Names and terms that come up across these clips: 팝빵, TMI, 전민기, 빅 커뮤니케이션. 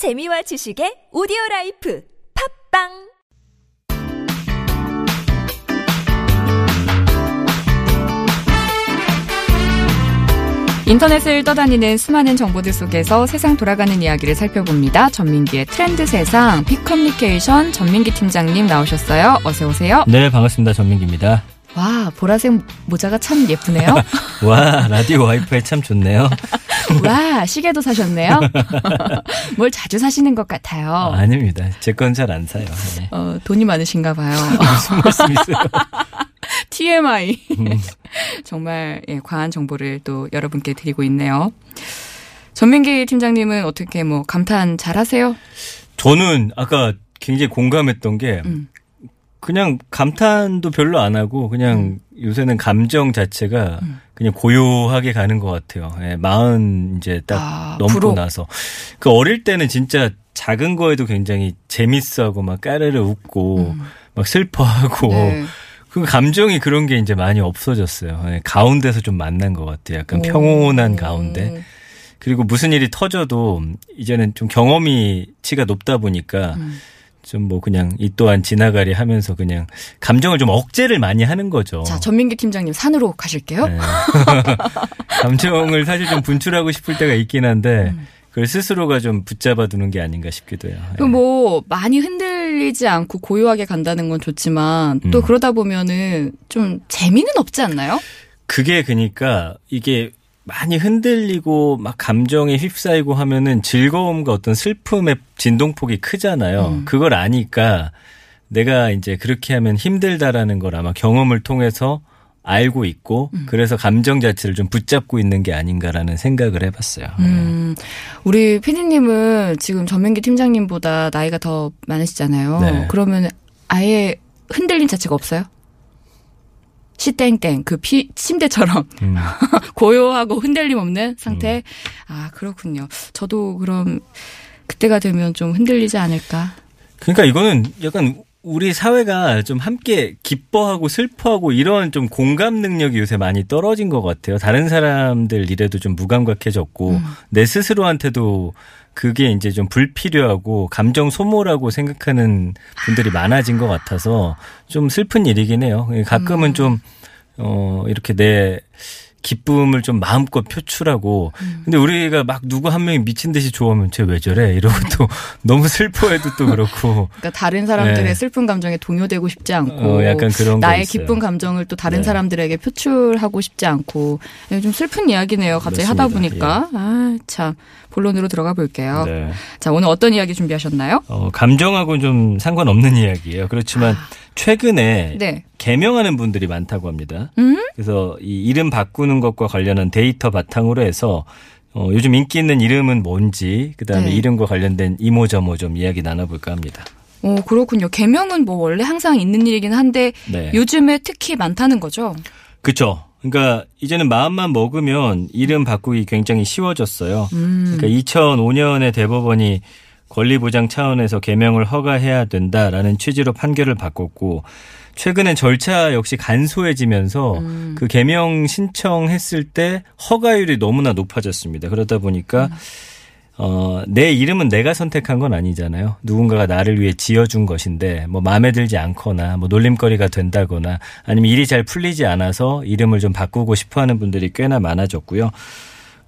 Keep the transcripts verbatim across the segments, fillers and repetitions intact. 재미와 지식의 오디오라이프 팝빵 인터넷을 떠다니는 수많은 정보들 속에서 세상 돌아가는 이야기를 살펴봅니다. 전민기의 트렌드세상, 빅 커뮤니케이션 전민기 팀장님 나오셨어요. 어서 오세요. 네, 반갑습니다. 전민기입니다. 와, 보라색 모자가 참 예쁘네요. 와, 라디오 와이파이 참 좋네요. 와, 시계도 사셨네요. 뭘 자주 사시는 것 같아요. 아, 아닙니다. 제 건 잘 안 사요. 네. 어, 돈이 많으신가 봐요. 무슨 말씀이세요? 티엠아이. 음. 정말 예, 과한 정보를 또 여러분께 드리고 있네요. 전민기 팀장님은 어떻게 뭐 감탄 잘하세요? 저는 아까 굉장히 공감했던 게 음. 그냥 감탄도 별로 안 하고 그냥 음. 요새는 감정 자체가 음. 그냥 고요하게 가는 것 같아요. 예, 마흔 이제 딱 아, 넘고 부러워. 나서. 그 어릴 때는 진짜 작은 거에도 굉장히 재밌어하고 막 까르르 웃고 음. 막 슬퍼하고 네. 그 감정이 그런 게 이제 많이 없어졌어요. 네, 가운데서 좀 만난 것 같아요. 약간 오. 평온한 가운데. 그리고 무슨 일이 터져도 이제는 좀 경험이 치가 높다 보니까 음. 좀 뭐 그냥 이 또한 지나가리 하면서 그냥 감정을 좀 억제를 많이 하는 거죠. 자, 전민기 팀장님 산으로 가실게요. 네. 감정을 사실 좀 분출하고 싶을 때가 있긴 한데 음. 그걸 스스로가 좀 붙잡아두는 게 아닌가 싶기도 해요. 그 뭐 많이 흔들리지 않고 고요하게 간다는 건 좋지만 또 음. 그러다 보면은 좀 재미는 없지 않나요? 그게 그러니까 이게 많이 흔들리고 막 감정에 휩싸이고 하면은 즐거움과 어떤 슬픔의 진동폭이 크잖아요. 음. 그걸 아니까 내가 이제 그렇게 하면 힘들다라는 걸 아마 경험을 통해서 알고 있고 음. 그래서 감정 자체를 좀 붙잡고 있는 게 아닌가라는 생각을 해봤어요. 음, 우리 피디님은 지금 전민기 팀장님보다 나이가 더 많으시잖아요. 네. 그러면 아예 흔들림 자체가 없어요? 시땡땡 그 피, 침대처럼 음. 고요하고 흔들림 없는 상태? 음. 아 그렇군요. 저도 그럼 그때가 되면 좀 흔들리지 않을까? 그러니까 이거는 약간 우리 사회가 좀 함께 기뻐하고 슬퍼하고 이런 좀 공감 능력이 요새 많이 떨어진 것 같아요. 다른 사람들 일에도 좀 무감각해졌고 음. 내 스스로한테도 그게 이제 좀 불필요하고 감정 소모라고 생각하는 분들이 많아진 것 같아서 좀 슬픈 일이긴 해요. 가끔은 음. 좀 어, 이렇게 내 기쁨을 좀 마음껏 표출하고 음. 근데 우리가 막 누구 한 명이 미친 듯이 좋아하면 쟤 왜 저래 이러고 또 너무 슬퍼해도 또 그렇고 그러니까 다른 사람들의 네. 슬픈 감정에 동요되고 싶지 않고 어, 약간 그런 나의 기쁜 감정을 또 다른 네. 사람들에게 표출하고 싶지 않고 좀 슬픈 이야기네요. 갑자기 그렇습니다. 하다 보니까 예. 아, 참 본론으로 들어가 볼게요. 네. 자 오늘 어떤 이야기 준비하셨나요? 어, 감정하고는 좀 상관없는 이야기예요. 그렇지만 아. 최근에 네. 개명하는 분들이 많다고 합니다. 음? 그래서 이 이름 바꾸는 것과 관련한 데이터 바탕으로 해서 어, 요즘 인기 있는 이름은 뭔지 그다음에 네. 이름과 관련된 이모저모 좀 이야기 나눠볼까 합니다. 오, 그렇군요. 개명은 뭐 원래 항상 있는 일이긴 한데 네. 요즘에 특히 많다는 거죠? 그렇죠. 그러니까 이제는 마음만 먹으면 이름 바꾸기 굉장히 쉬워졌어요. 음. 그러니까 이천오 년에 대법원이 권리보장 차원에서 개명을 허가해야 된다라는 취지로 판결을 바꿨고 최근엔 절차 역시 간소해지면서 음. 그 개명 신청했을 때 허가율이 너무나 높아졌습니다. 그러다 보니까 음. 어, 내 이름은 내가 선택한 건 아니잖아요. 누군가가 나를 위해 지어준 것인데 뭐 마음에 들지 않거나 뭐 놀림거리가 된다거나 아니면 일이 잘 풀리지 않아서 이름을 좀 바꾸고 싶어하는 분들이 꽤나 많아졌고요.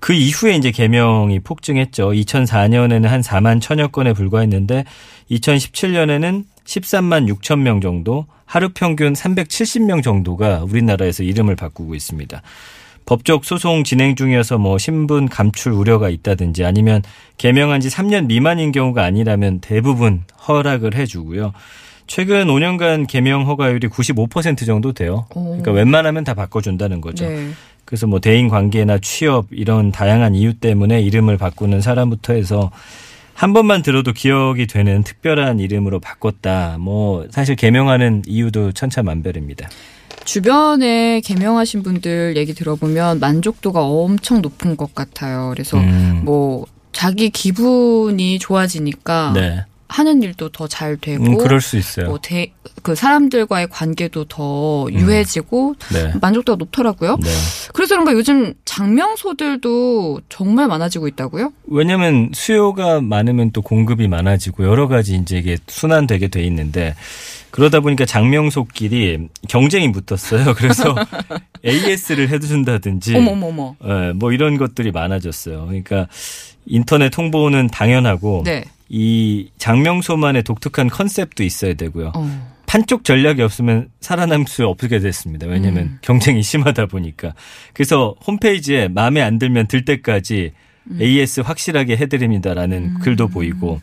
그 이후에 이제 개명이 폭증했죠. 이천사 년에는 한 사만 천여 건에 불과했는데 이천십칠 년에는 십삼만 육천 명 정도, 하루 평균 삼백칠십 명 정도가 우리나라에서 이름을 바꾸고 있습니다. 법적 소송 진행 중이어서 뭐 신분 감출 우려가 있다든지 아니면 개명한 지 삼 년 미만인 경우가 아니라면 대부분 허락을 해주고요. 최근 오 년간 개명 허가율이 구십오 퍼센트 정도 돼요. 그러니까 웬만하면 다 바꿔준다는 거죠. 네. 그래서 뭐 대인관계나 취업 이런 다양한 이유 때문에 이름을 바꾸는 사람부터 해서 한 번만 들어도 기억이 되는 특별한 이름으로 바꿨다. 뭐 사실 개명하는 이유도 천차만별입니다. 주변에 개명하신 분들 얘기 들어보면 만족도가 엄청 높은 것 같아요. 그래서 음. 뭐 자기 기분이 좋아지니까 네. 하는 일도 더 잘 되고, 음, 그럴 수 있어요. 뭐 대, 그 사람들과의 관계도 더 유해지고 음. 네. 만족도가 높더라고요. 네. 그래서 그런가 요즘 장명소들도 정말 많아지고 있다고요? 왜냐하면 수요가 많으면 또 공급이 많아지고 여러 가지 이제 이게 순환되게 돼 있는데 그러다 보니까 장명소끼리 경쟁이 붙었어요. 그래서 에이에스를 해준다든지, 어머머머, 네, 뭐 이런 것들이 많아졌어요. 그러니까 인터넷 홍보는 당연하고. 네. 이 장명소만의 독특한 컨셉도 있어야 되고요. 어. 판촉 전략이 없으면 살아남을 수 없게 됐습니다. 왜냐하면 음. 경쟁이 심하다 보니까. 그래서 홈페이지에 마음에 안 들면 들 때까지 음. 에이에스 확실하게 해드립니다라는 음. 글도 보이고.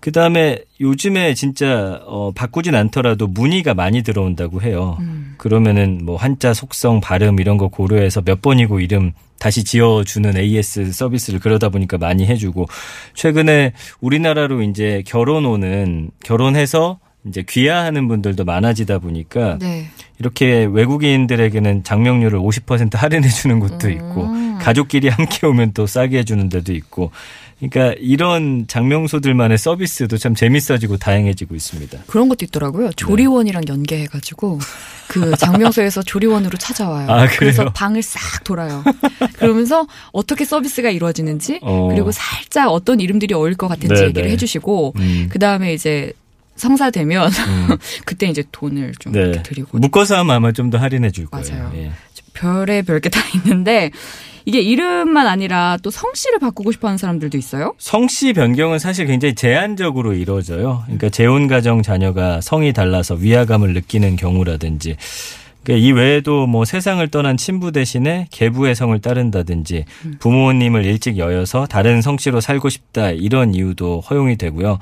그다음에 요즘에 진짜 어, 바꾸진 않더라도 문의가 많이 들어온다고 해요. 음. 그러면은 뭐 한자, 속성, 발음 이런 거 고려해서 몇 번이고 이름 다시 지어주는 에이에스 서비스를 그러다 보니까 많이 해주고 최근에 우리나라로 이제 결혼 오는 결혼해서 이제 귀화하는 분들도 많아지다 보니까 네. 이렇게 외국인들에게는 장명료를 오십 퍼센트 할인해 주는 곳도 있고 음. 가족끼리 함께 오면 또 싸게 해주는 데도 있고 그러니까 이런 장명소들만의 서비스도 참 재밌어지고 다양해지고 있습니다. 그런 것도 있더라고요. 조리원이랑 네. 연계해가지고 그 장명소에서 조리원으로 찾아와요. 아, 그래서 방을 싹 돌아요. 그러면서 어떻게 서비스가 이루어지는지 어. 그리고 살짝 어떤 이름들이 어울릴 것 같은지 네네. 얘기를 해주시고 음. 그다음에 이제 성사되면 음. 그때 이제 돈을 좀 네. 이렇게 드리고. 묶어서 하면 아마 좀 더 할인해 줄 거예요. 맞아요. 예. 별의 별게 다 있는데 이게 이름만 아니라 또 성씨를 바꾸고 싶어하는 사람들도 있어요? 성씨 변경은 사실 굉장히 제한적으로 이루어져요. 그러니까 재혼 가정 자녀가 성이 달라서 위화감을 느끼는 경우라든지 그러니까 이 외에도 뭐 세상을 떠난 친부 대신에 계부의 성을 따른다든지 부모님을 일찍 여여서 다른 성씨로 살고 싶다 이런 이유도 허용이 되고요.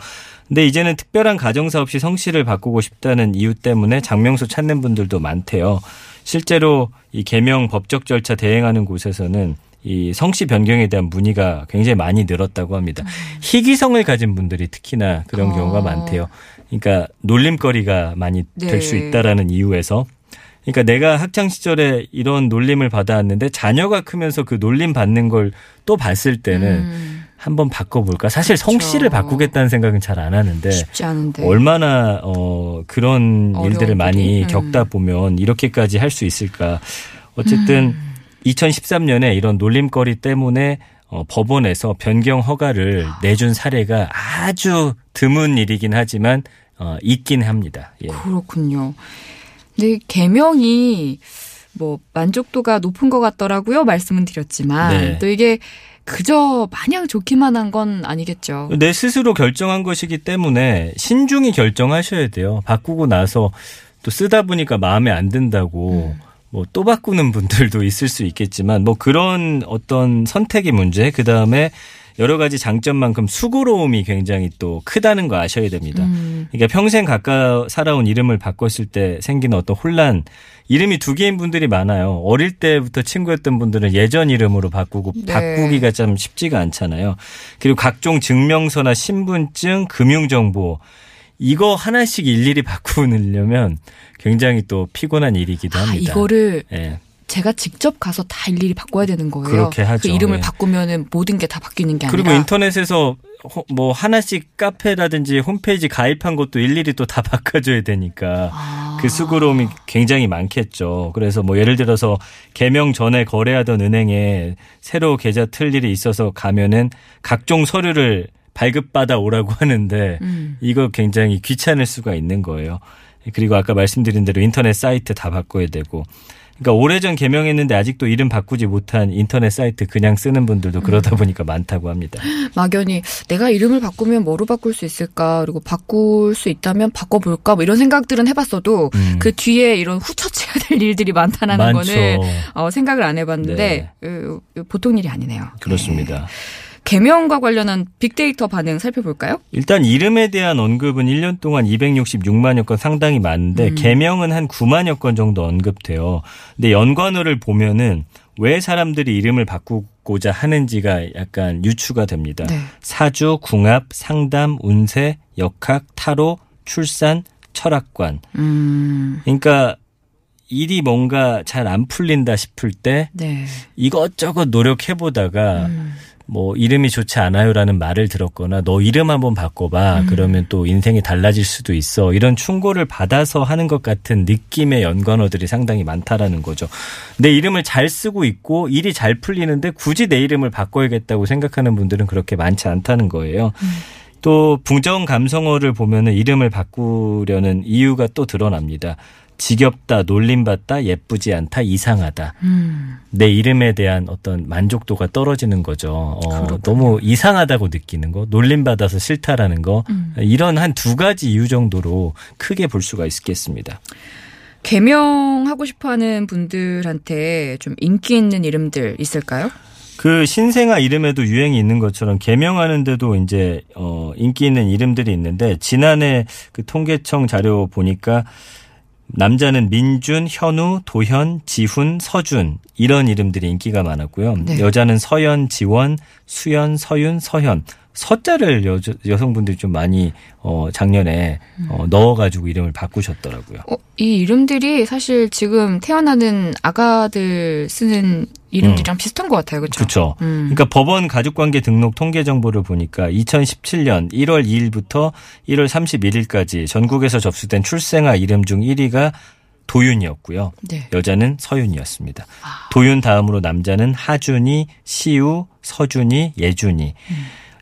근데 이제는 특별한 가정사 없이 성씨를 바꾸고 싶다는 이유 때문에 장명소 찾는 분들도 많대요. 실제로 이 개명 법적 절차 대행하는 곳에서는 이 성씨 변경에 대한 문의가 굉장히 많이 늘었다고 합니다. 희귀성을 가진 분들이 특히나 그런 경우가 어. 많대요. 그러니까 놀림거리가 많이 네. 될 수 있다라는 이유에서. 그러니까 내가 학창시절에 이런 놀림을 받아왔는데 자녀가 크면서 그 놀림 받는 걸 또 봤을 때는 음. 한번 바꿔볼까? 사실 그렇죠. 성씨를 바꾸겠다는 생각은 잘 안 하는데 쉽지 않은데. 얼마나 어, 그런 일들을 많이 음. 겪다 보면 이렇게까지 할 수 있을까? 어쨌든 음. 이천십삼 년에 이런 놀림거리 때문에 어, 법원에서 변경 허가를 아. 내준 사례가 아주 드문 일이긴 하지만 어, 있긴 합니다. 예. 그렇군요. 근데 개명이 뭐 만족도가 높은 것 같더라고요. 말씀은 드렸지만 네. 또 이게 그저 마냥 좋기만 한 건 아니겠죠. 내 스스로 결정한 것이기 때문에 신중히 결정하셔야 돼요. 바꾸고 나서 또 쓰다 보니까 마음에 안 든다고 음. 뭐 또 바꾸는 분들도 있을 수 있겠지만 뭐 그런 어떤 선택의 문제 그다음에 여러 가지 장점만큼 수고로움이 굉장히 또 크다는 거 아셔야 됩니다. 음. 그러니까 평생 가까이 살아온 이름을 바꿨을 때 생기는 어떤 혼란. 이름이 두 개인 분들이 많아요. 어릴 때부터 친구였던 분들은 예전 이름으로 바꾸고 네. 바꾸기가 참 쉽지가 않잖아요. 그리고 각종 증명서나 신분증, 금융정보. 이거 하나씩 일일이 바꾸려면 굉장히 또 피곤한 일이기도 합니다. 아, 이거를. 네. 제가 직접 가서 다 일일이 바꿔야 되는 거예요. 그렇게 하죠. 그 이름을 예. 바꾸면은 모든 게 다 바뀌는 게 아니라. 그리고 인터넷에서 뭐 하나씩 카페라든지 홈페이지 가입한 것도 일일이 또 다 바꿔줘야 되니까 아. 그 수고로움이 굉장히 많겠죠. 그래서 뭐 예를 들어서 개명 전에 거래하던 은행에 새로 계좌 틀 일이 있어서 가면은 각종 서류를 발급받아 오라고 하는데 음. 이거 굉장히 귀찮을 수가 있는 거예요. 그리고 아까 말씀드린 대로 인터넷 사이트 다 바꿔야 되고. 그러니까 오래전 개명했는데 아직도 이름 바꾸지 못한 인터넷 사이트 그냥 쓰는 분들도 그러다 보니까 음. 많다고 합니다. 막연히 내가 이름을 바꾸면 뭐로 바꿀 수 있을까? 그리고 바꿀 수 있다면 바꿔볼까? 뭐 이런 생각들은 해봤어도 음. 그 뒤에 이런 후처치가 될 일들이 많다는 거는 어, 생각을 안 해봤는데 네. 보통 일이 아니네요. 그렇습니다. 네. 개명과 관련한 빅데이터 반응 살펴볼까요? 일단 이름에 대한 언급은 일 년 동안 이백육십육만여 건 상당히 많은데 음. 개명은 한 구만여 건 정도 언급돼요. 근데 연관어를 보면은 왜 사람들이 이름을 바꾸고자 하는지가 약간 유추가 됩니다. 네. 사주, 궁합, 상담, 운세, 역학, 타로, 출산, 철학관. 음. 그러니까 일이 뭔가 잘 안 풀린다 싶을 때 네. 이것저것 노력해보다가 음. 뭐 이름이 좋지 않아요라는 말을 들었거나 너 이름 한번 바꿔봐. 음. 그러면 또 인생이 달라질 수도 있어. 이런 충고를 받아서 하는 것 같은 느낌의 연관어들이 상당히 많다라는 거죠. 내 이름을 잘 쓰고 있고 일이 잘 풀리는데 굳이 내 이름을 바꿔야겠다고 생각하는 분들은 그렇게 많지 않다는 거예요. 음. 또 부정 감성어를 보면은 이름을 바꾸려는 이유가 또 드러납니다. 지겹다, 놀림받다, 예쁘지 않다, 이상하다. 음. 내 이름에 대한 어떤 만족도가 떨어지는 거죠. 어, 너무 이상하다고 느끼는 거, 놀림받아서 싫다라는 거. 음. 이런 한 두 가지 이유 정도로 크게 볼 수가 있겠습니다. 개명하고 싶어하는 분들한테 좀 인기 있는 이름들 있을까요? 그 신생아 이름에도 유행이 있는 것처럼 개명하는데도 이제 어, 인기 있는 이름들이 있는데 지난해 그 통계청 자료 보니까 남자는 민준, 현우, 도현, 지훈, 서준 이런 이름들이 인기가 많았고요. 네. 여자는 서연, 지원, 수연, 서윤, 서현. 서자를 여, 여성분들이 좀 많이 어, 작년에 음. 어, 넣어가지고 이름을 바꾸셨더라고요. 어, 이 이름들이 사실 지금 태어나는 아가들 쓰는 이름들이랑 음. 비슷한 것 같아요. 그렇죠? 그렇죠. 음. 그러니까 법원 가족관계 등록 통계 정보를 보니까 이천십칠 년 일월 이일부터 일월 삼십일일까지 전국에서 접수된 출생아 이름 중 일 위가 도윤이었고요. 네. 여자는 서윤이었습니다. 아. 도윤 다음으로 남자는 하준이, 시우, 서준이, 예준이. 음.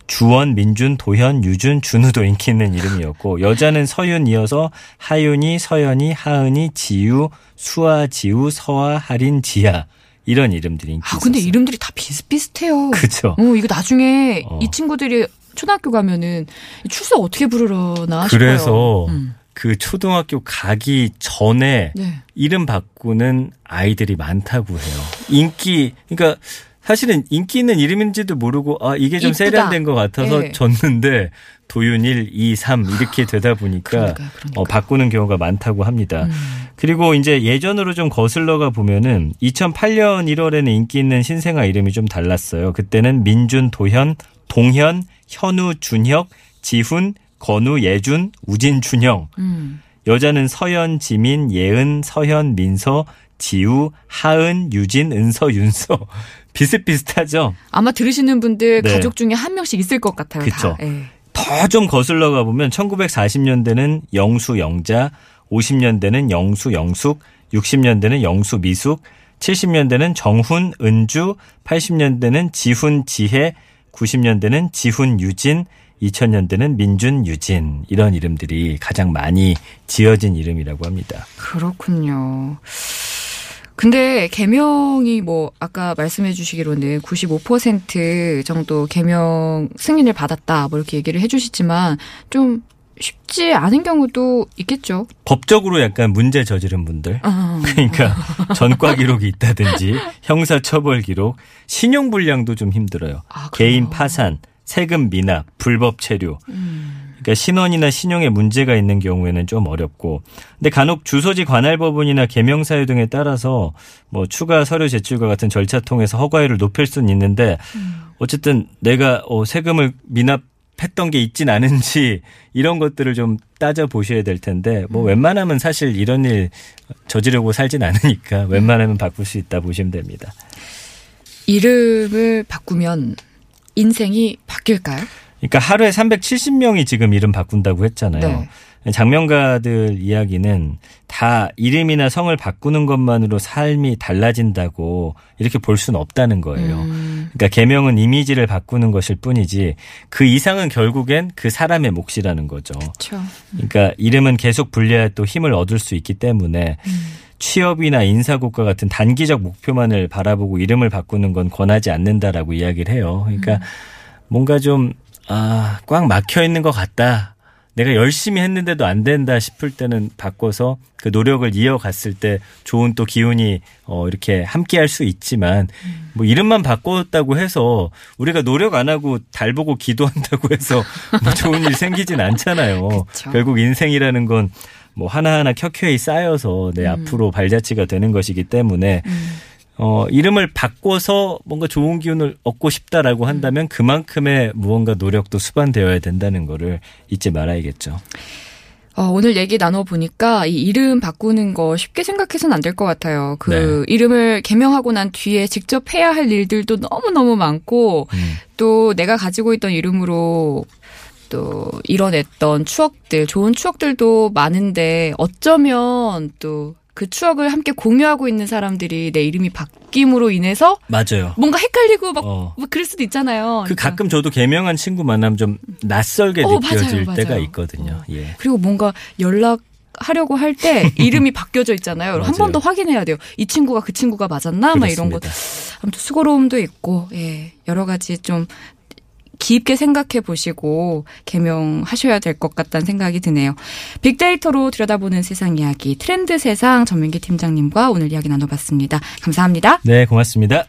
주원, 민준, 도현, 유준, 준우도 인기 있는 이름이었고 여자는 서윤이어서 하윤이, 서연이, 하은이, 지유, 수아, 지우, 서아, 하린, 지아 이런 이름들이 인기 있었어요. 아, 근데 이름들이 다 비슷비슷해요. 그렇죠. 어, 이거 나중에 어. 이 친구들이 초등학교 가면은 출석 어떻게 부르려나 싶어요. 그래서 음. 그 초등학교 가기 전에 네. 이름 바꾸는 아이들이 많다고 해요. 인기 그러니까 사실은 인기 있는 이름인지도 모르고 아 이게 좀 이쁘다. 세련된 것 같아서 네. 줬는데 도윤 일, 이, 삼 이렇게 되다 보니까 그러니까요, 그러니까요. 어, 바꾸는 경우가 많다고 합니다. 음. 그리고 이제 예전으로 좀 거슬러가 보면은 이천팔 년 일월에는 인기 있는 신생아 이름이 좀 달랐어요. 그때는 민준, 도현, 동현, 현우, 준혁, 지훈, 건우, 예준, 우진, 준영. 음. 여자는 서연, 지민, 예은, 서현, 민서, 지우, 하은, 유진, 은서, 윤서. 비슷비슷하죠? 아마 들으시는 분들 네. 가족 중에 한 명씩 있을 것 같아요. 그렇죠. 더 좀 거슬러 가보면 천구백사십 년대는 영수, 영자, 오십 년대는 영수, 영숙, 육십 년대는 영수, 미숙, 칠십 년대는 정훈, 은주, 팔십 년대는 지훈, 지혜, 구십 년대는 지훈, 유진, 이천 년대는 민준, 유진 이런 이름들이 가장 많이 지어진 이름이라고 합니다. 그렇군요. 근데 개명이 뭐 아까 말씀해 주시기로는 구십오 퍼센트 정도 개명 승인을 받았다 뭐 이렇게 얘기를 해 주시지만 좀 쉽지 않은 경우도 있겠죠. 법적으로 약간 문제 저지른 분들. 어. 그러니까 전과 기록이 있다든지 형사처벌 기록, 신용불량도 좀 힘들어요. 아, 개인 파산, 세금 미납, 불법 체류. 음. 그러니까 신원이나 신용에 문제가 있는 경우에는 좀 어렵고, 근데 간혹 주소지 관할 법원이나 개명 사유 등에 따라서 뭐 추가 서류 제출과 같은 절차 통해서 허가율을 높일 수는 있는데 어쨌든 내가 세금을 미납했던 게 있진 않은지 이런 것들을 좀 따져 보셔야 될 텐데 뭐 웬만하면 사실 이런 일 저지르고 살진 않으니까 웬만하면 바꿀 수 있다 보시면 됩니다. 이름을 바꾸면 인생이 바뀔까요? 그러니까 하루에 삼백칠십 명이 지금 이름 바꾼다고 했잖아요. 네. 장명가들 이야기는 다 이름이나 성을 바꾸는 것만으로 삶이 달라진다고 이렇게 볼 수는 없다는 거예요. 음. 그러니까 개명은 이미지를 바꾸는 것일 뿐이지 그 이상은 결국엔 그 사람의 몫이라는 거죠. 그쵸. 음. 그러니까 이름은 계속 불려야 또 힘을 얻을 수 있기 때문에 음. 취업이나 인사고과 같은 단기적 목표만을 바라보고 이름을 바꾸는 건 권하지 않는다라고 이야기를 해요. 그러니까 음. 뭔가 좀 아, 꽉 막혀 있는 것 같다. 내가 열심히 했는데도 안 된다 싶을 때는 바꿔서 그 노력을 이어갔을 때 좋은 또 기운이 어, 이렇게 함께할 수 있지만 뭐 이름만 바꿨다고 해서 우리가 노력 안 하고 달 보고 기도한다고 해서 뭐 좋은 일 생기진 않잖아요. 그쵸. 결국 인생이라는 건 뭐 하나하나 켜켜이 쌓여서 내 음. 앞으로 발자취가 되는 것이기 때문에 음. 어, 이름을 바꿔서 뭔가 좋은 기운을 얻고 싶다라고 한다면 그만큼의 무언가 노력도 수반되어야 된다는 거를 잊지 말아야겠죠. 어, 오늘 얘기 나눠보니까 이 이름 바꾸는 거 쉽게 생각해서는 안 될 것 같아요. 그 네. 이름을 개명하고 난 뒤에 직접 해야 할 일들도 너무너무 많고 음. 또 내가 가지고 있던 이름으로 또 이뤄냈던 추억들, 좋은 추억들도 많은데 어쩌면 또 그 추억을 함께 공유하고 있는 사람들이 내 이름이 바뀜으로 인해서 맞아요. 뭔가 헷갈리고 막, 어. 막 그럴 수도 있잖아요. 그 그러니까. 가끔 저도 개명한 친구 만나면 좀 낯설게 어, 느껴질 맞아요, 때가 맞아요. 있거든요. 어. 예. 그리고 뭔가 연락 하려고 할 때 이름이 바뀌어져 있잖아요. 한 번 더 확인해야 돼요. 이 친구가 그 친구가 맞았나? 막 이런 것. 아무튼 수고로움도 있고 예. 여러 가지 좀 깊게 생각해 보시고 개명하셔야 될 것 같다는 생각이 드네요. 빅데이터로 들여다보는 세상 이야기 트렌드 세상 전민기 팀장님과 오늘 이야기 나눠봤습니다. 감사합니다. 네, 고맙습니다.